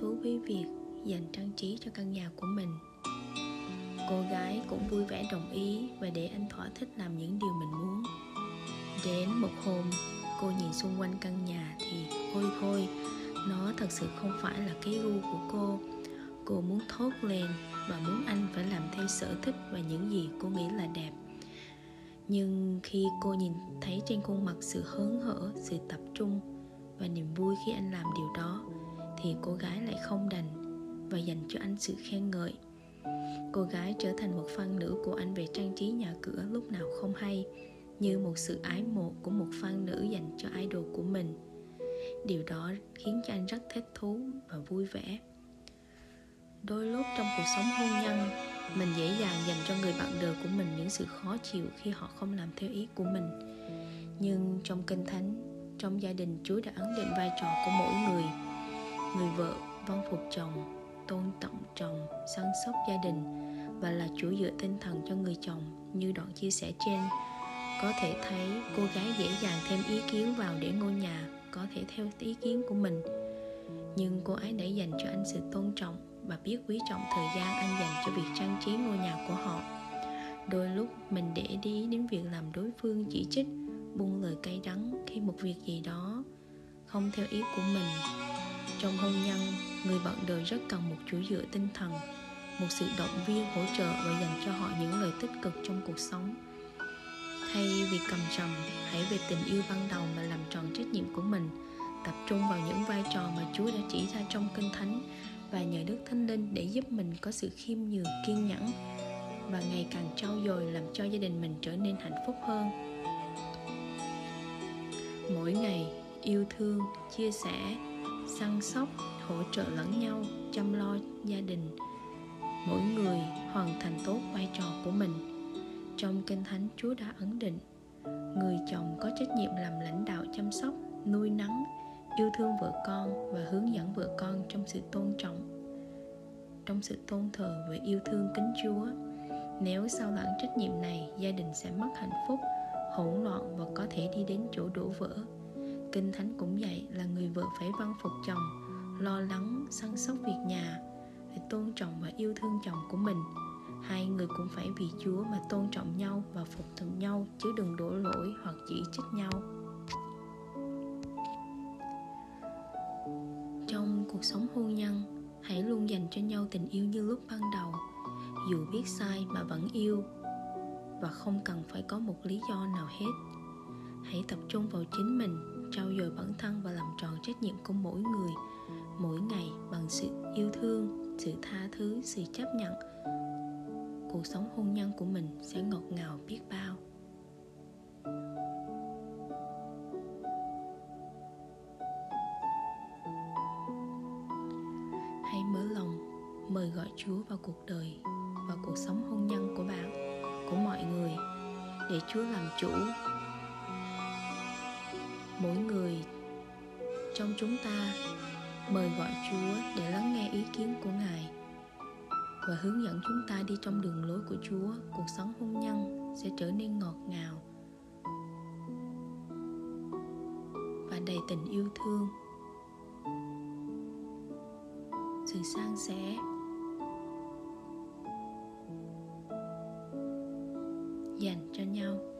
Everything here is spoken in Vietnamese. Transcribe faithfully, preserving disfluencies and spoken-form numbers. thú với việc dành trang trí cho căn nhà của mình. Cô gái cũng vui vẻ đồng ý và để anh thỏa thích làm những điều mình muốn. Đến một hôm, cô nhìn xung quanh căn nhà thì ôi thôi, nó thật sự không phải là cái gu của cô. Cô muốn thốt lên và muốn anh phải làm theo sở thích và những gì cô nghĩ là đẹp. Nhưng khi cô nhìn thấy trên khuôn mặt sự hớn hở, sự tập trung và niềm vui khi anh làm điều đó, thì cô gái lại không đành và dành cho anh sự khen ngợi. Cô gái trở thành một fan nữ của anh về trang trí nhà cửa lúc nào không hay, như một sự ái mộ của một fan nữ dành cho idol của mình. Điều đó khiến cho anh rất thích thú và vui vẻ. Đôi lúc trong cuộc sống hôn nhân, mình dễ dàng dành cho người bạn đời của mình những sự khó chịu khi họ không làm theo ý của mình. Nhưng trong Kinh Thánh, trong gia đình, Chúa đã ấn định vai trò của mỗi người. Người vợ vâng phục chồng, tôn trọng chồng, săn sóc gia đình và là chỗ dựa tinh thần cho người chồng. Như đoạn chia sẻ trên, có thể thấy cô gái dễ dàng thêm ý kiến vào để ngôi nhà có thể theo ý kiến của mình. Nhưng cô ấy đã dành cho anh sự tôn trọng và biết quý trọng thời gian anh dành cho việc trang trí ngôi nhà của họ. Đôi lúc mình để ý đến việc làm đối phương chỉ trích, buông lời cay đắng khi một việc gì đó không theo ý của mình. Trong hôn nhân, người bạn đời rất cần một chỗ dựa tinh thần, một sự động viên, hỗ trợ và dành cho họ những lời tích cực trong cuộc sống. Thay vì cầm trầm, hãy về tình yêu ban đầu mà làm tròn trách nhiệm của mình, tập trung vào những vai trò mà Chúa đã chỉ ra trong Kinh Thánh và nhờ Đức Thánh Linh để giúp mình có sự khiêm nhường, kiên nhẫn và ngày càng trau dồi làm cho gia đình mình trở nên hạnh phúc hơn. Mỗi ngày, yêu thương, chia sẻ, săn sóc, hỗ trợ lẫn nhau, chăm lo gia đình, mỗi người hoàn thành tốt vai trò của mình. Trong Kinh Thánh, Chúa đã ấn định người chồng có trách nhiệm làm lãnh đạo, chăm sóc, nuôi nấng, yêu thương vợ con và hướng dẫn vợ con trong sự tôn trọng, trong sự tôn thờ và yêu thương kính Chúa. Nếu sao lãng trách nhiệm này, gia đình sẽ mất hạnh phúc, hỗn loạn và có thể đi đến chỗ đổ vỡ. Kinh Thánh cũng vậy, là người vợ phải vâng phục chồng, lo lắng, săn sóc việc nhà, phải tôn trọng và yêu thương chồng của mình. Hai người cũng phải vì Chúa mà tôn trọng nhau và phục tùng nhau, chứ đừng đổ lỗi hoặc chỉ trích nhau. Trong cuộc sống hôn nhân, hãy luôn dành cho nhau tình yêu như lúc ban đầu, dù biết sai mà vẫn yêu và không cần phải có một lý do nào hết. Hãy tập trung vào chính mình, trau dồi bản thân và làm tròn trách nhiệm của mỗi người mỗi ngày bằng sự yêu thương, sự tha thứ, sự chấp nhận. Cuộc sống hôn nhân của mình sẽ ngọt ngào biết bao. Hãy mở lòng mời gọi Chúa vào cuộc đời và cuộc sống hôn nhân của bạn, của mọi người, để Chúa làm chủ. Mỗi người trong chúng ta mời gọi Chúa để lắng nghe ý kiến của Ngài và hướng dẫn chúng ta đi trong đường lối của Chúa. Cuộc sống hôn nhân sẽ trở nên ngọt ngào và đầy tình yêu thương, sự san sẻ, dành cho nhau.